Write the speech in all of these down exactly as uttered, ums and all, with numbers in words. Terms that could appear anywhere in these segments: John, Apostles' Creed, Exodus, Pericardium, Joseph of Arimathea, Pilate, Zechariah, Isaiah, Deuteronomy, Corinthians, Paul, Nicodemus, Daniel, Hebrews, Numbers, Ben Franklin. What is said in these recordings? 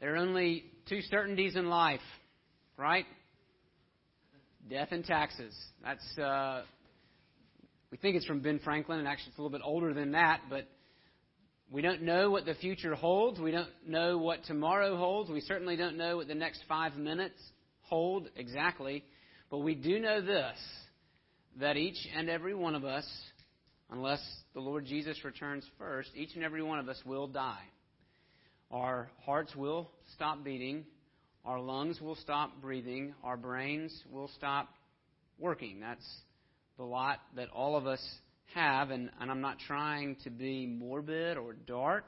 There are only two certainties in life, right? Death and taxes. That's, uh, we think it's from Ben Franklin, and actually it's a little bit older than that, but we don't know what the future holds. We don't know what tomorrow holds. We certainly don't know what the next five minutes hold exactly. But we do know this, that each and every one of us, unless the Lord Jesus returns first, each and every one of us will die. Our hearts will stop beating, our lungs will stop breathing, our brains will stop working. That's the lot that all of us have, and, and I'm not trying to be morbid or dark.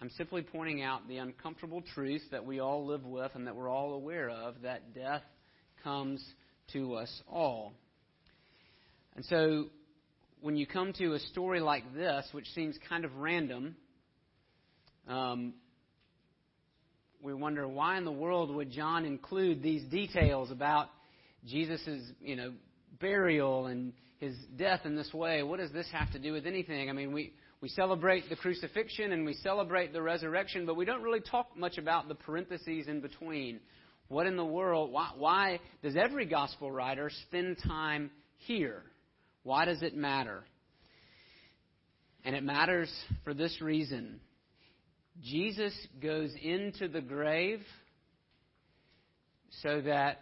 I'm simply pointing out the uncomfortable truth that we all live with and that we're all aware of, that death comes to us all. And so when you come to a story like this, which seems kind of random, Um, we wonder why in the world would John include these details about Jesus's, you know, burial and his death in this way? What does this have to do with anything? I mean, we, we celebrate the crucifixion and we celebrate the resurrection, but we don't really talk much about the parentheses in between. What in the world? Why, why does every gospel writer spend time here? Why does it matter? And it matters for this reason. Jesus goes into the grave so that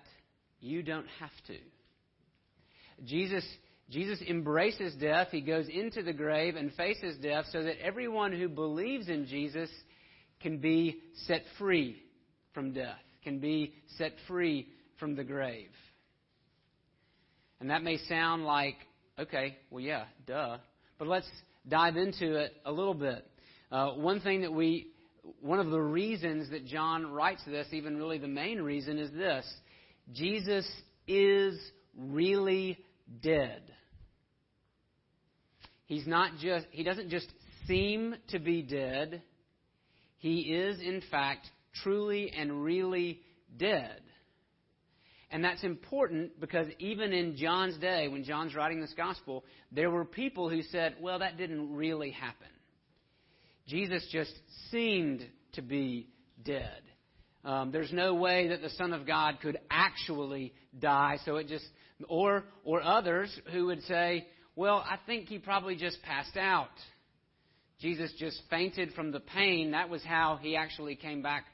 you don't have to. Jesus, Jesus embraces death. He goes into the grave and faces death so that everyone who believes in Jesus can be set free from death, can be set free from the grave. And that may sound like, okay, well, yeah, duh. But let's dive into it a little bit. Uh, one thing that we, one of the reasons that John writes this, even really the main reason, is this: Jesus is really dead. He's not just, he doesn't just seem to be dead. He is, in fact, truly and really dead. And that's important because even in John's day, when John's writing this gospel, there were people who said, well, that didn't really happen. Jesus just seemed to be dead. Um, there's no way that the Son of God could actually die. So it just, or or others who would say, well, I think he probably just passed out. Jesus just fainted from the pain. That was how he actually came back.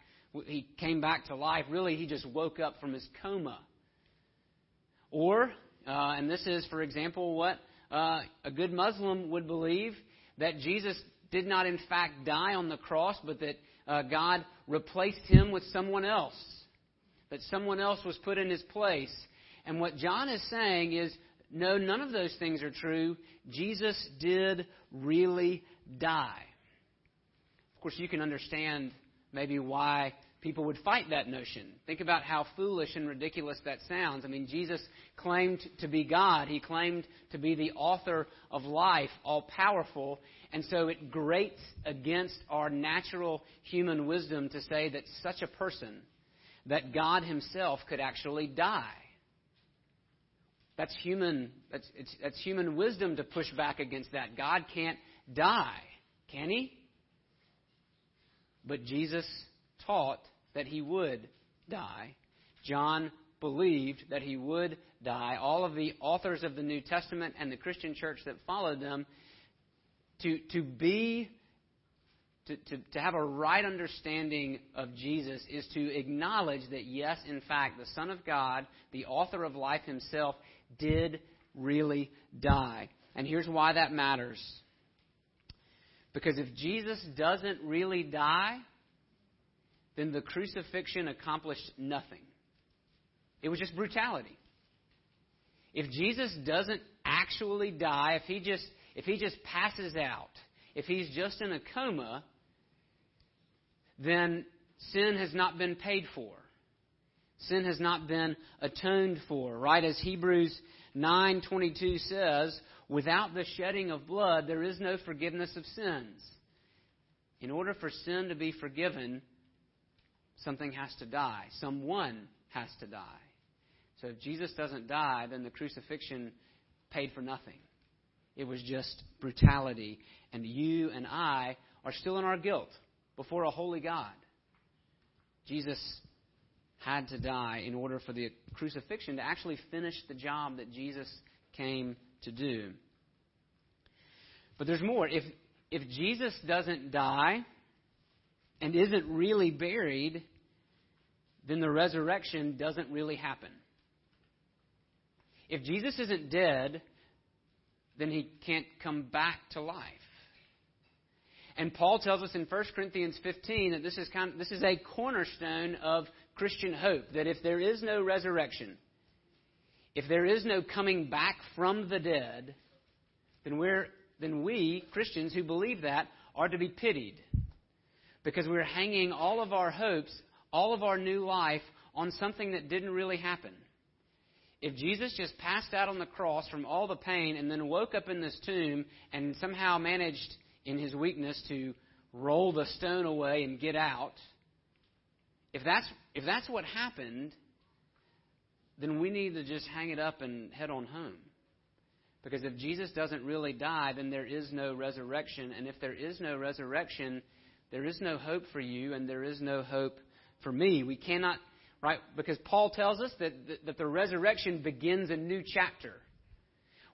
He came back to life. Really, he just woke up from his coma. Or, uh, and this is, for example, what uh, a good Muslim would believe, that Jesus did not in fact die on the cross, but that uh, God replaced him with someone else, that someone else was put in his place. And what John is saying is, no, none of those things are true. Jesus did really die. Of course, you can understand maybe why people would fight that notion. Think about how foolish and ridiculous that sounds. I mean, Jesus claimed to be God. He claimed to be the author of life, all-powerful. And so it grates against our natural human wisdom to say that such a person, that God himself, could actually die. That's human, that's, it's, that's human wisdom to push back against that. God can't die, can he? But Jesus taught that he would die. John believed that he would die. All of the authors of the New Testament and the Christian church that followed them, to to be to, to, to have a right understanding of Jesus is to acknowledge that, yes, in fact, the Son of God, the author of life himself, did really die. And here's why that matters. Because if Jesus doesn't really die, then the crucifixion accomplished nothing. It was just brutality. If Jesus doesn't actually die, if he just if he just passes out, if he's just in a coma, then sin has not been paid for. Sin has not been atoned for, right? As Hebrews nine twenty-two says, without the shedding of blood, there is no forgiveness of sins. In order for sin to be forgiven, something has to die. Someone has to die. So if Jesus doesn't die, then the crucifixion paid for nothing. It was just brutality. And you and I are still in our guilt before a holy God. Jesus had to die in order for the crucifixion to actually finish the job that Jesus came to do. But there's more. If if Jesus doesn't die and isn't really buried, then the resurrection doesn't really happen. If Jesus isn't dead, then he can't come back to life. And Paul tells us in First Corinthians fifteen that this is kind of, this is a cornerstone of Christian hope, that if there is no resurrection, if there is no coming back from the dead, then we're then we, Christians who believe that, are to be pitied, because we're hanging all of our hopes, all of our new life, on something that didn't really happen. If Jesus just passed out on the cross from all the pain and then woke up in this tomb and somehow managed in his weakness to roll the stone away and get out, if that's if that's what happened, then we need to just hang it up and head on home. Because if Jesus doesn't really die, then there is no resurrection. And if there is no resurrection, there is no hope for you and there is no hope for me. We cannot, right? Because Paul tells us that, that the resurrection begins a new chapter.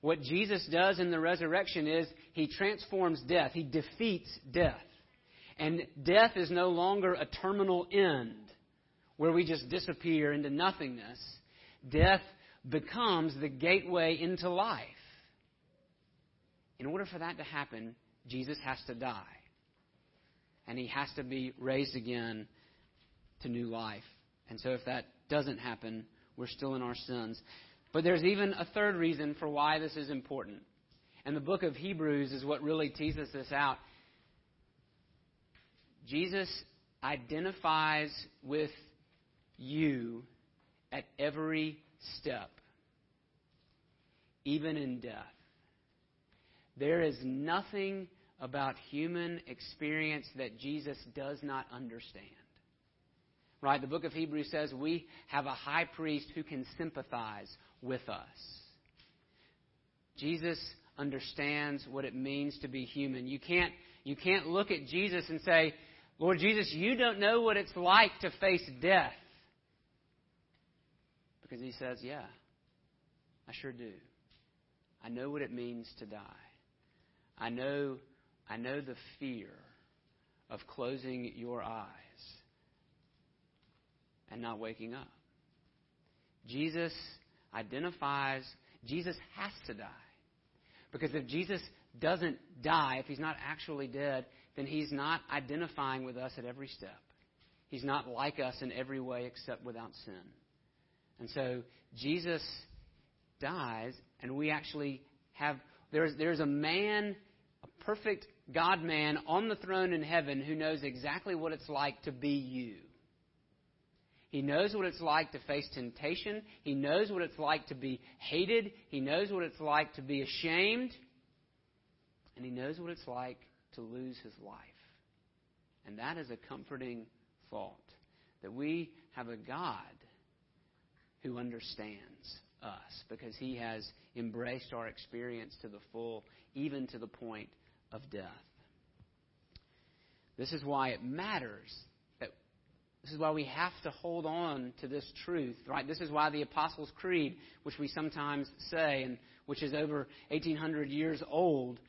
What Jesus does in the resurrection is he transforms death. He defeats death. And death is no longer a terminal end where we just disappear into nothingness. Death becomes the gateway into life. In order for that to happen, Jesus has to die. And he has to be raised again to new life. And so if that doesn't happen, we're still in our sins. But there's even a third reason for why this is important. And the book of Hebrews is what really teases this out. Jesus identifies with you at every step, even in death. There is nothing about human experience that Jesus does not understand. Right? The book of Hebrews says we have a high priest who can sympathize with us. Jesus understands what it means to be human. You can't, you can't look at Jesus and say, Lord Jesus, you don't know what it's like to face death. Because he says, yeah, I sure do. I know what it means to die. I know, I know the fear of closing your eyes and not waking up. Jesus identifies, Jesus has to die. Because if Jesus doesn't die, if he's not actually dead, then he's not identifying with us at every step. He's not like us in every way except without sin. And so Jesus dies, and we actually have, there's there's a man, a perfect God-man on the throne in heaven who knows exactly what it's like to be you. He knows what it's like to face temptation. He knows what it's like to be hated. He knows what it's like to be ashamed. And he knows what it's like to lose his life. And that is a comforting thought, that we have a God who understands us because he has embraced our experience to the full, even to the point of death. This is why it matters. That this is why we have to hold on to this truth, right? This is why the Apostles' Creed, which we sometimes say and which is over eighteen hundred years old,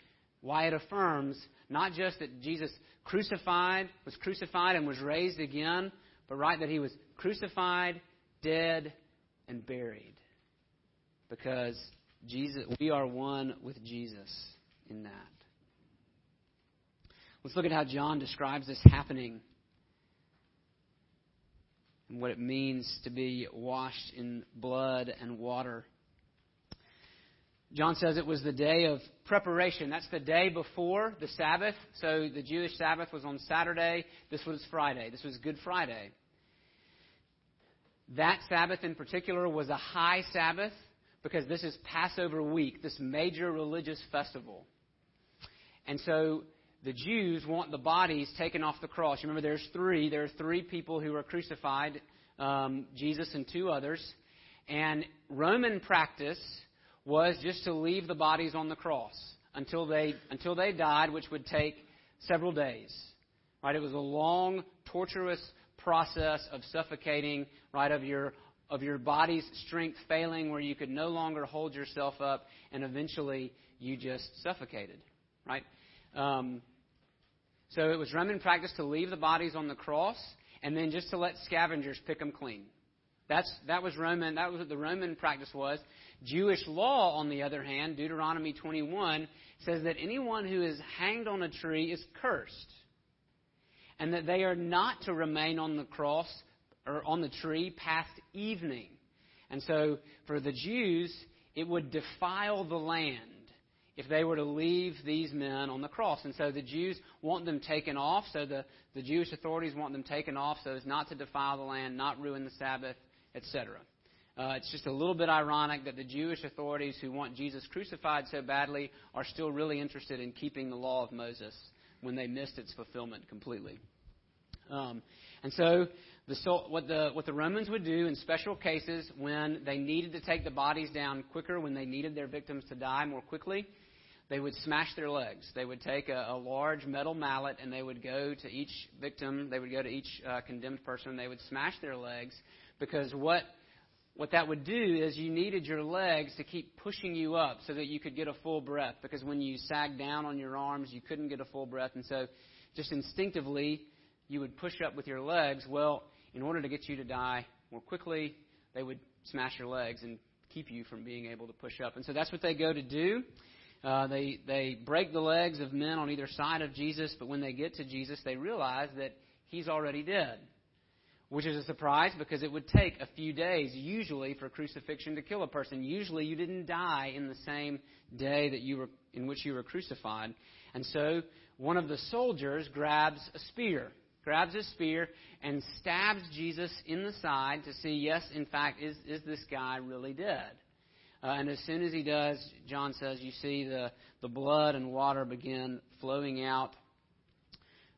why it affirms not just that Jesus crucified, was crucified and was raised again, but right that he was crucified, dead, and buried. Because Jesus, we are one with Jesus in that. Let's look at how John describes this happening and what it means to be washed in blood and water. John says it was the day of preparation. That's the day before the Sabbath. So the Jewish Sabbath was on Saturday. This was Friday. This was Good Friday. That Sabbath in particular was a high Sabbath because this is Passover week, this major religious festival. And so the Jews want the bodies taken off the cross. Remember, there's three. There are three people who are crucified, um, Jesus and two others. And Roman practice was just to leave the bodies on the cross until they until they died, which would take several days. Right? It was a long, torturous process of suffocating, right, of your of your body's strength failing where you could no longer hold yourself up, and eventually you just suffocated, right? Um, so it was Roman practice to leave the bodies on the cross and then just to let scavengers pick them clean. That's that was Roman. That was what the Roman practice was. Jewish law, on the other hand, Deuteronomy twenty-one says that anyone who is hanged on a tree is cursed, and that they are not to remain on the cross or on the tree past evening. And so for the Jews, it would defile the land if they were to leave these men on the cross. And so the Jews want them taken off. So the, the Jewish authorities want them taken off so as not to defile the land, not ruin the Sabbath, et cetera. Uh, it's just a little bit ironic that the Jewish authorities who want Jesus crucified so badly are still really interested in keeping the law of Moses when they missed its fulfillment completely. Um, and so the, so what the what the Romans would do in special cases when they needed to take the bodies down quicker, when they needed their victims to die more quickly, they would smash their legs. They would take a, a large metal mallet and they would go to each victim, they would go to each uh, condemned person, they would smash their legs, because what what that would do is you needed your legs to keep pushing you up so that you could get a full breath, because when you sagged down on your arms, you couldn't get a full breath. And so just instinctively, you would push up with your legs. Well, in order to get you to die more quickly, they would smash your legs and keep you from being able to push up. And so that's what they go to do. Uh, they, they break the legs of men on either side of Jesus, but when they get to Jesus, they realize that he's already dead, which is a surprise because it would take a few days, usually, for crucifixion to kill a person. Usually you didn't die in the same day that you were in which you were crucified. And so one of the soldiers grabs a spear, grabs his spear and stabs Jesus in the side to see, yes, in fact, is, is this guy really dead? Uh, and as soon as he does, John says, you see the, the blood and water begin flowing out.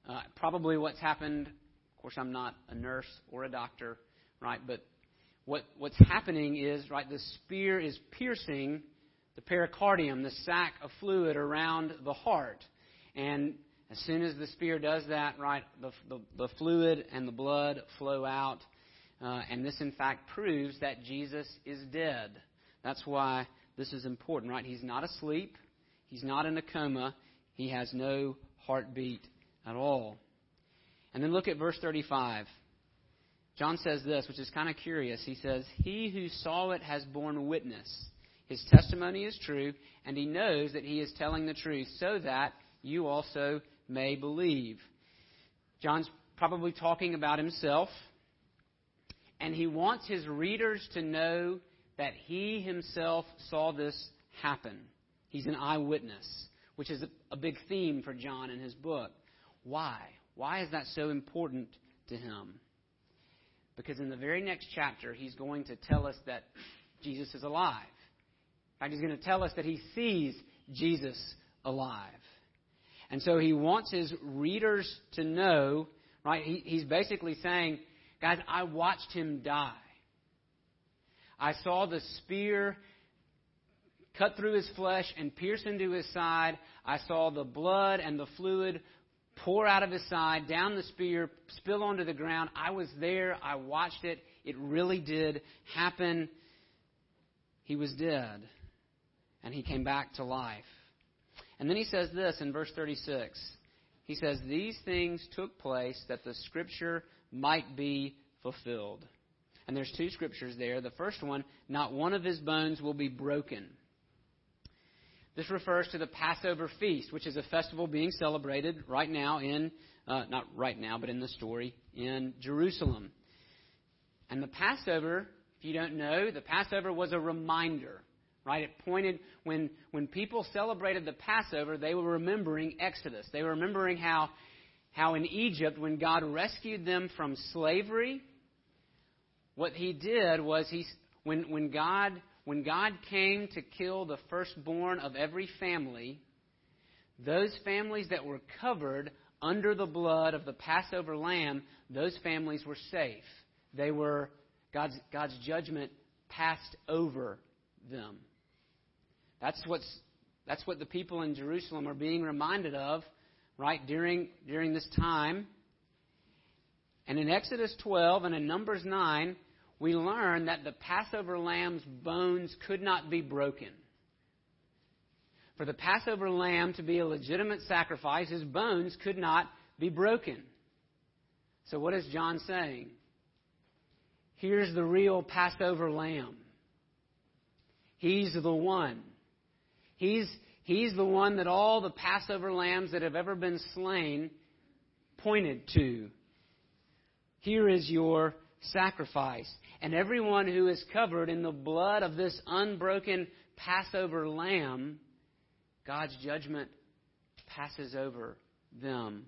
Uh, probably what's happened... Of course, I'm not a nurse or a doctor, right? But what what's happening is, right, the spear is piercing the pericardium, the sac of fluid around the heart. And as soon as the spear does that, right, the the, the fluid and the blood flow out. Uh, and this, in fact, proves that Jesus is dead. That's why this is important, right? He's not asleep. He's not in a coma. He has no heartbeat at all. And then look at verse thirty-five. John says this, which is kind of curious. He says, "He who saw it has borne witness. His testimony is true, and he knows that he is telling the truth, so that you also may believe." John's probably talking about himself, and he wants his readers to know that he himself saw this happen. He's an eyewitness, which is a big theme for John in his book. Why? Why is that so important to him? Because in the very next chapter, he's going to tell us that Jesus is alive. In fact, he's going to tell us that he sees Jesus alive. And so he wants his readers to know, right? He, he's basically saying, guys, I watched him die. I saw the spear cut through his flesh and pierce into his side. I saw the blood and the fluid pour out of his side, down the spear, spill onto the ground. I was there. I watched it. It really did happen. He was dead, and he came back to life. And then he says this in verse thirty-six. He says, "These things took place that the Scripture might be fulfilled." And there's two Scriptures there. The first one, "Not one of his bones will be broken." This refers to the Passover feast, which is a festival being celebrated right now in, uh, not right now, but in the story, in Jerusalem. And the Passover, if you don't know, the Passover was a reminder, right? It pointed, when, when people celebrated the Passover, they were remembering Exodus. They were remembering how, how in Egypt, when God rescued them from slavery, what he did was he, when, when God... When God came to kill the firstborn of every family, those families that were covered under the blood of the Passover lamb, those families were safe. They were, God's, God's judgment passed over them. That's what's, that's what the people in Jerusalem are being reminded of, right, during, during this time. And in Exodus twelve and in Numbers nine, we learn that the Passover lamb's bones could not be broken. For the Passover lamb to be a legitimate sacrifice, his bones could not be broken. So what is John saying? Here's the real Passover lamb. He's the one. He's, he's the one that all the Passover lambs that have ever been slain pointed to. Here is your sacrifice. And everyone who is covered in the blood of this unbroken Passover lamb, God's judgment passes over them.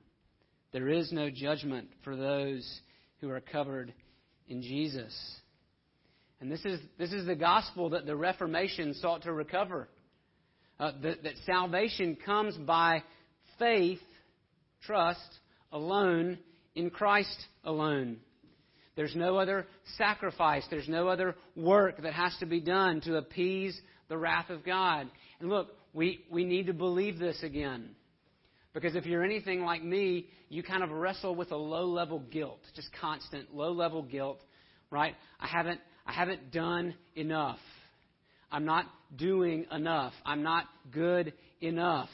There is no judgment for those who are covered in Jesus. And this is this is the gospel that the Reformation sought to recover. Uh, that, that salvation comes by faith, trust, alone, in Christ alone. There's no other sacrifice. There's no other work that has to be done to appease the wrath of God. And look, we, we need to believe this again. Because if you're anything like me, you kind of wrestle with a low-level guilt, just constant low-level guilt, right? I haven't I haven't done enough. I'm not doing enough. I'm not good enough.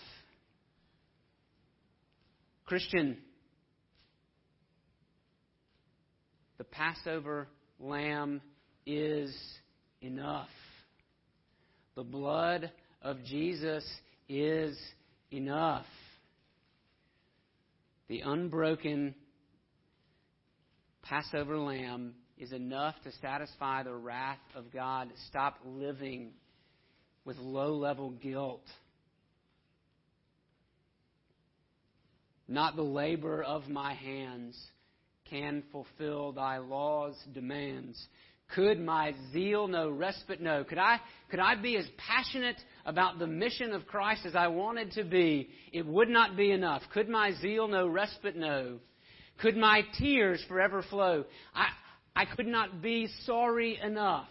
Christian, the Passover lamb is enough. The blood of Jesus is enough. The unbroken Passover lamb is enough to satisfy the wrath of God. Stop living with low-level guilt. Not the labor of my hands can fulfill thy law's demands. Could my zeal no respite know? Could I, could I be as passionate about the mission of Christ as I wanted to be? It would not be enough. Could my zeal no respite know? Could my tears forever flow? I, I could not be sorry enough.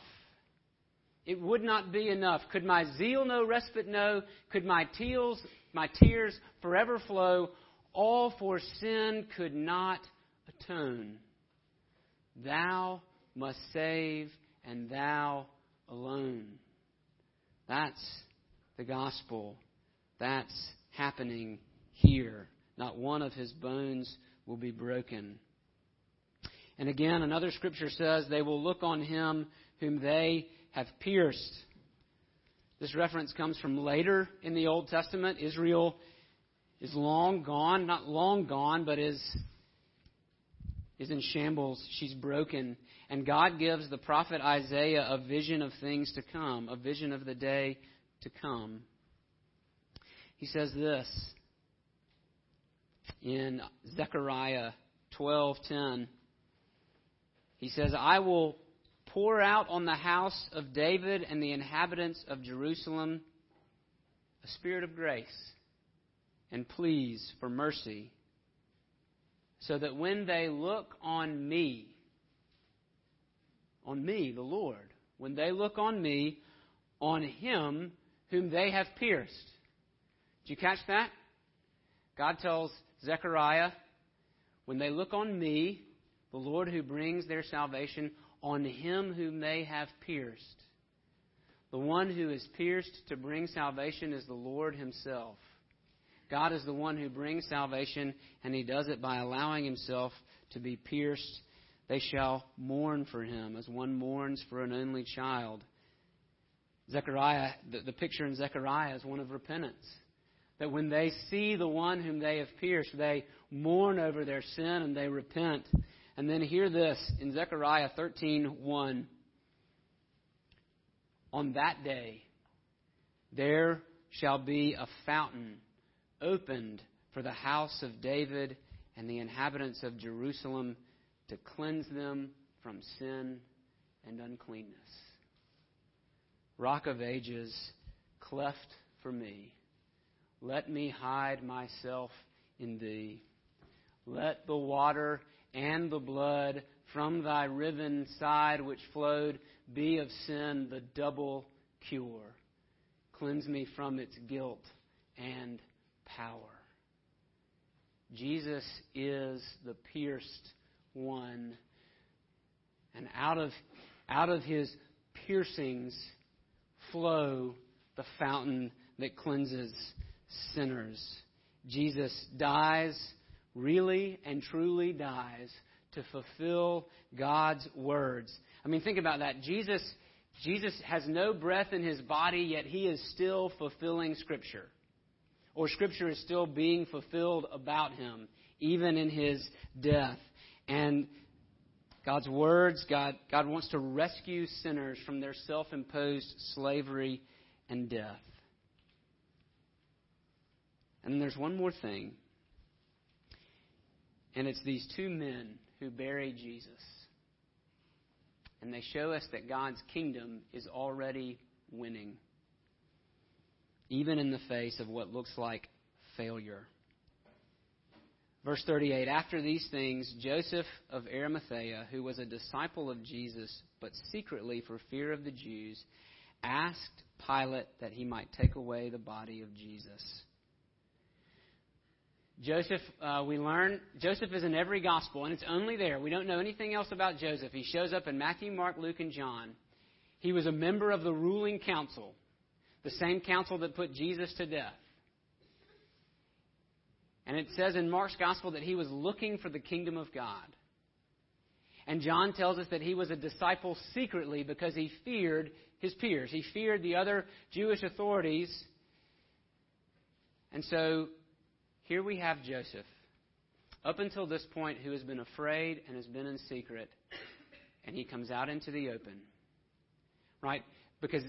It would not be enough. Could my zeal no respite know? Could my teals, my tears forever flow? All for sin could not atone. Thou must save, and thou alone. That's the gospel. That's happening here. Not one of his bones will be broken. And again, another scripture says, they will look on him whom they have pierced. This reference comes from later in the Old Testament. Israel is long gone, not long gone, but is is in shambles. She's broken. And God gives the prophet Isaiah a vision of things to come, a vision of the day to come. He says this in Zechariah twelve ten. He says, I will pour out on the house of David and the inhabitants of Jerusalem a spirit of grace and pleas for mercy, so that when they look on me, on me, the Lord, when they look on me, on him whom they have pierced. Did you catch that? God tells Zechariah, when they look on me, the Lord who brings their salvation, on him whom they have pierced. The one who is pierced to bring salvation is the Lord himself. God is the one who brings salvation, and he does it by allowing himself to be pierced. They shall mourn for him as one mourns for an only child. Zechariah, the, the picture in Zechariah is one of repentance. That when they see the one whom they have pierced, they mourn over their sin and they repent. And then hear this in Zechariah thirteen one. On that day, there shall be a fountain opened for the house of David and the inhabitants of Jerusalem to cleanse them from sin and uncleanness. Rock of ages, cleft for me. Let me hide myself in thee. Let the water and the blood from thy riven side which flowed be of sin the double cure. Cleanse me from its guilt and power. Jesus is the pierced one. And out of out of his piercings flow the fountain that cleanses sinners. Jesus dies, really and truly dies, to fulfill God's words. I mean, think about that. Jesus, Jesus has no breath in his body, yet he is still fulfilling Scripture. Or Scripture is still being fulfilled about him, even in his death. And God's words, God, God wants to rescue sinners from their self-imposed slavery and death. And there's one more thing. And it's these two men who bury Jesus. And they show us that God's kingdom is already winning, even in the face of what looks like failure. Verse thirty-eight, after these things, Joseph of Arimathea, who was a disciple of Jesus, but secretly for fear of the Jews, asked Pilate that he might take away the body of Jesus. Joseph, uh, we learn, Joseph is in every gospel, and it's only there. We don't know anything else about Joseph. He shows up in Matthew, Mark, Luke, and John. He was a member of the ruling council, the same council that put Jesus to death. And it says in Mark's gospel that he was looking for the kingdom of God. And John tells us that he was a disciple secretly because he feared his peers. He feared the other Jewish authorities. And so here we have Joseph, up until this point, who has been afraid and has been in secret, and he comes out into the open, right? Because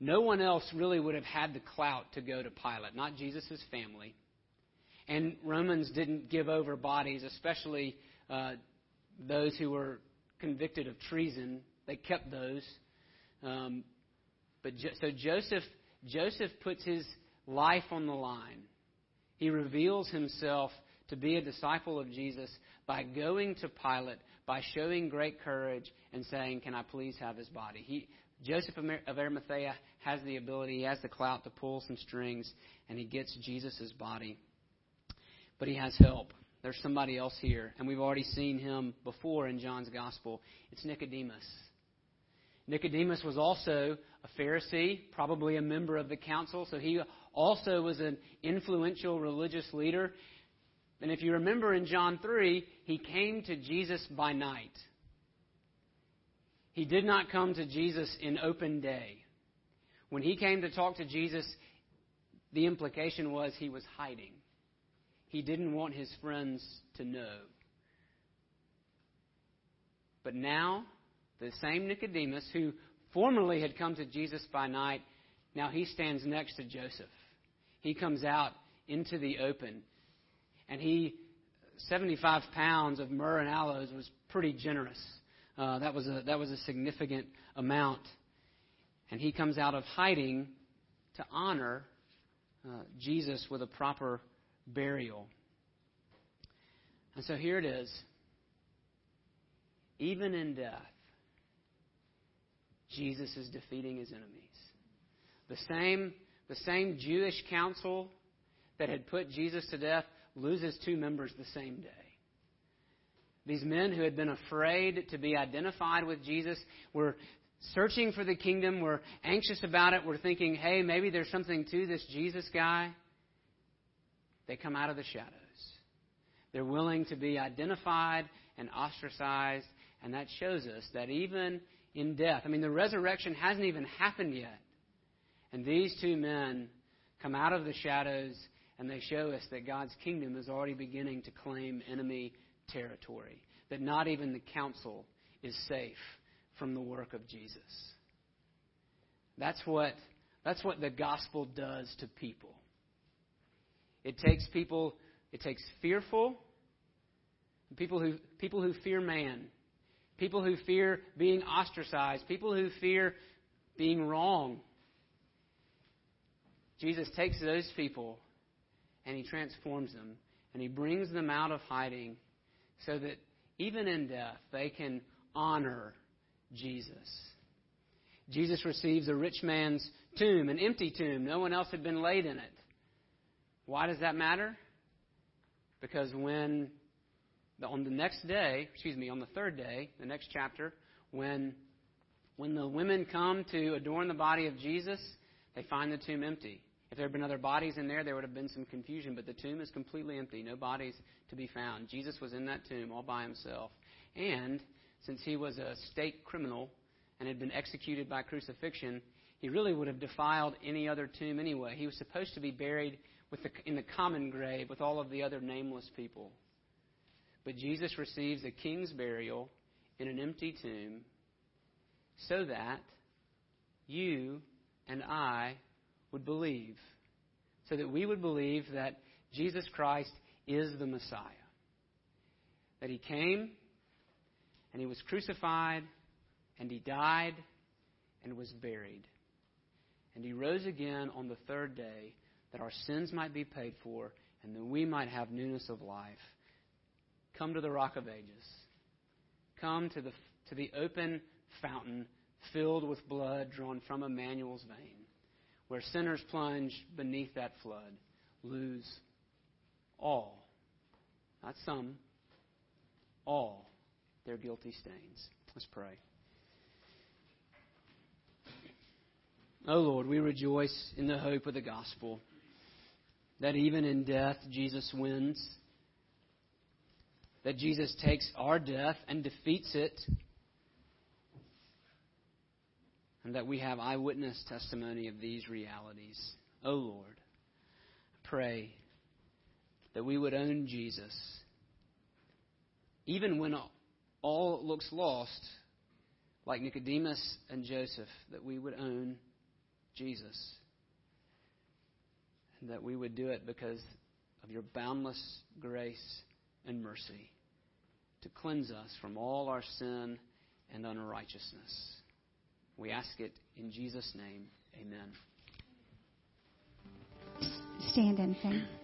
no one else really would have had the clout to go to Pilate, not Jesus' family. And Romans didn't give over bodies, especially uh, those who were convicted of treason. They kept those. Um, but jo- so Joseph, Joseph puts his life on the line. He reveals himself to be a disciple of Jesus by going to Pilate, by showing great courage and saying, "Can I please have his body?" He, Joseph of Arimathea, has the ability, he has the clout to pull some strings, and he gets Jesus' body. But he has help. There's somebody else here, and we've already seen him before in John's gospel. It's Nicodemus. Nicodemus was also a Pharisee, probably a member of the council, so he also was an influential religious leader. And if you remember in John three, he came to Jesus by night. He did not come to Jesus in open day. When he came to talk to Jesus, the implication was he was hiding. He didn't want his friends to know. But now, the same Nicodemus who formerly had come to Jesus by night, now he stands next to Joseph. He comes out into the open. And he, seventy-five pounds of myrrh and aloes was pretty generous. Uh, that was a, that was a significant amount. And he comes out of hiding to honor uh, Jesus with a proper burial. And so here it is. Even in death, Jesus is defeating his enemies. The same, the same Jewish council that had put Jesus to death loses two members the same day. These men who had been afraid to be identified with Jesus were searching for the kingdom, were anxious about it, were thinking, hey, maybe there's something to this Jesus guy. They come out of the shadows. They're willing to be identified and ostracized, and that shows us that even in death, I mean, the resurrection hasn't even happened yet. And these two men come out of the shadows, and they show us that God's kingdom is already beginning to claim enemy territory, that not even the council is safe from the work of Jesus. That's what, that's what the gospel does to people. It takes people, it takes fearful, people who, people who fear man, people who fear being ostracized, people who fear being wrong. Jesus takes those people and he transforms them and he brings them out of hiding so that even in death they can honor Jesus. Jesus receives a rich man's tomb, an empty tomb. No one else had been laid in it. Why does that matter? Because when on the next day, excuse me, on the third day, the next chapter, when when the women come to adorn the body of Jesus, they find the tomb empty. If there had been other bodies in there, there would have been some confusion, but the tomb is completely empty. No bodies to be found. Jesus was in that tomb all by himself. And since he was a state criminal and had been executed by crucifixion, he really would have defiled any other tomb anyway. He was supposed to be buried with the, in the common grave with all of the other nameless people. But Jesus receives a king's burial in an empty tomb so that you and I would believe, so that we would believe that Jesus Christ is the Messiah, that he came and he was crucified and he died and was buried. And he rose again on the third day that our sins might be paid for and that we might have newness of life. Come to the Rock of Ages. Come to the to the open fountain filled with blood drawn from Emmanuel's vein, where sinners plunge beneath that flood, lose all, not some, all their guilty stains. Let's pray. Oh Lord, we rejoice in the hope of the gospel, that even in death Jesus wins, that Jesus takes our death and defeats it, and that we have eyewitness testimony of these realities. O Lord, I pray that we would own Jesus, even when all looks lost, like Nicodemus and Joseph, that we would own Jesus, and that we would do it because of your boundless grace and mercy to cleanse us from all our sin and unrighteousness. We ask it in Jesus' name. Amen. Stand and sing.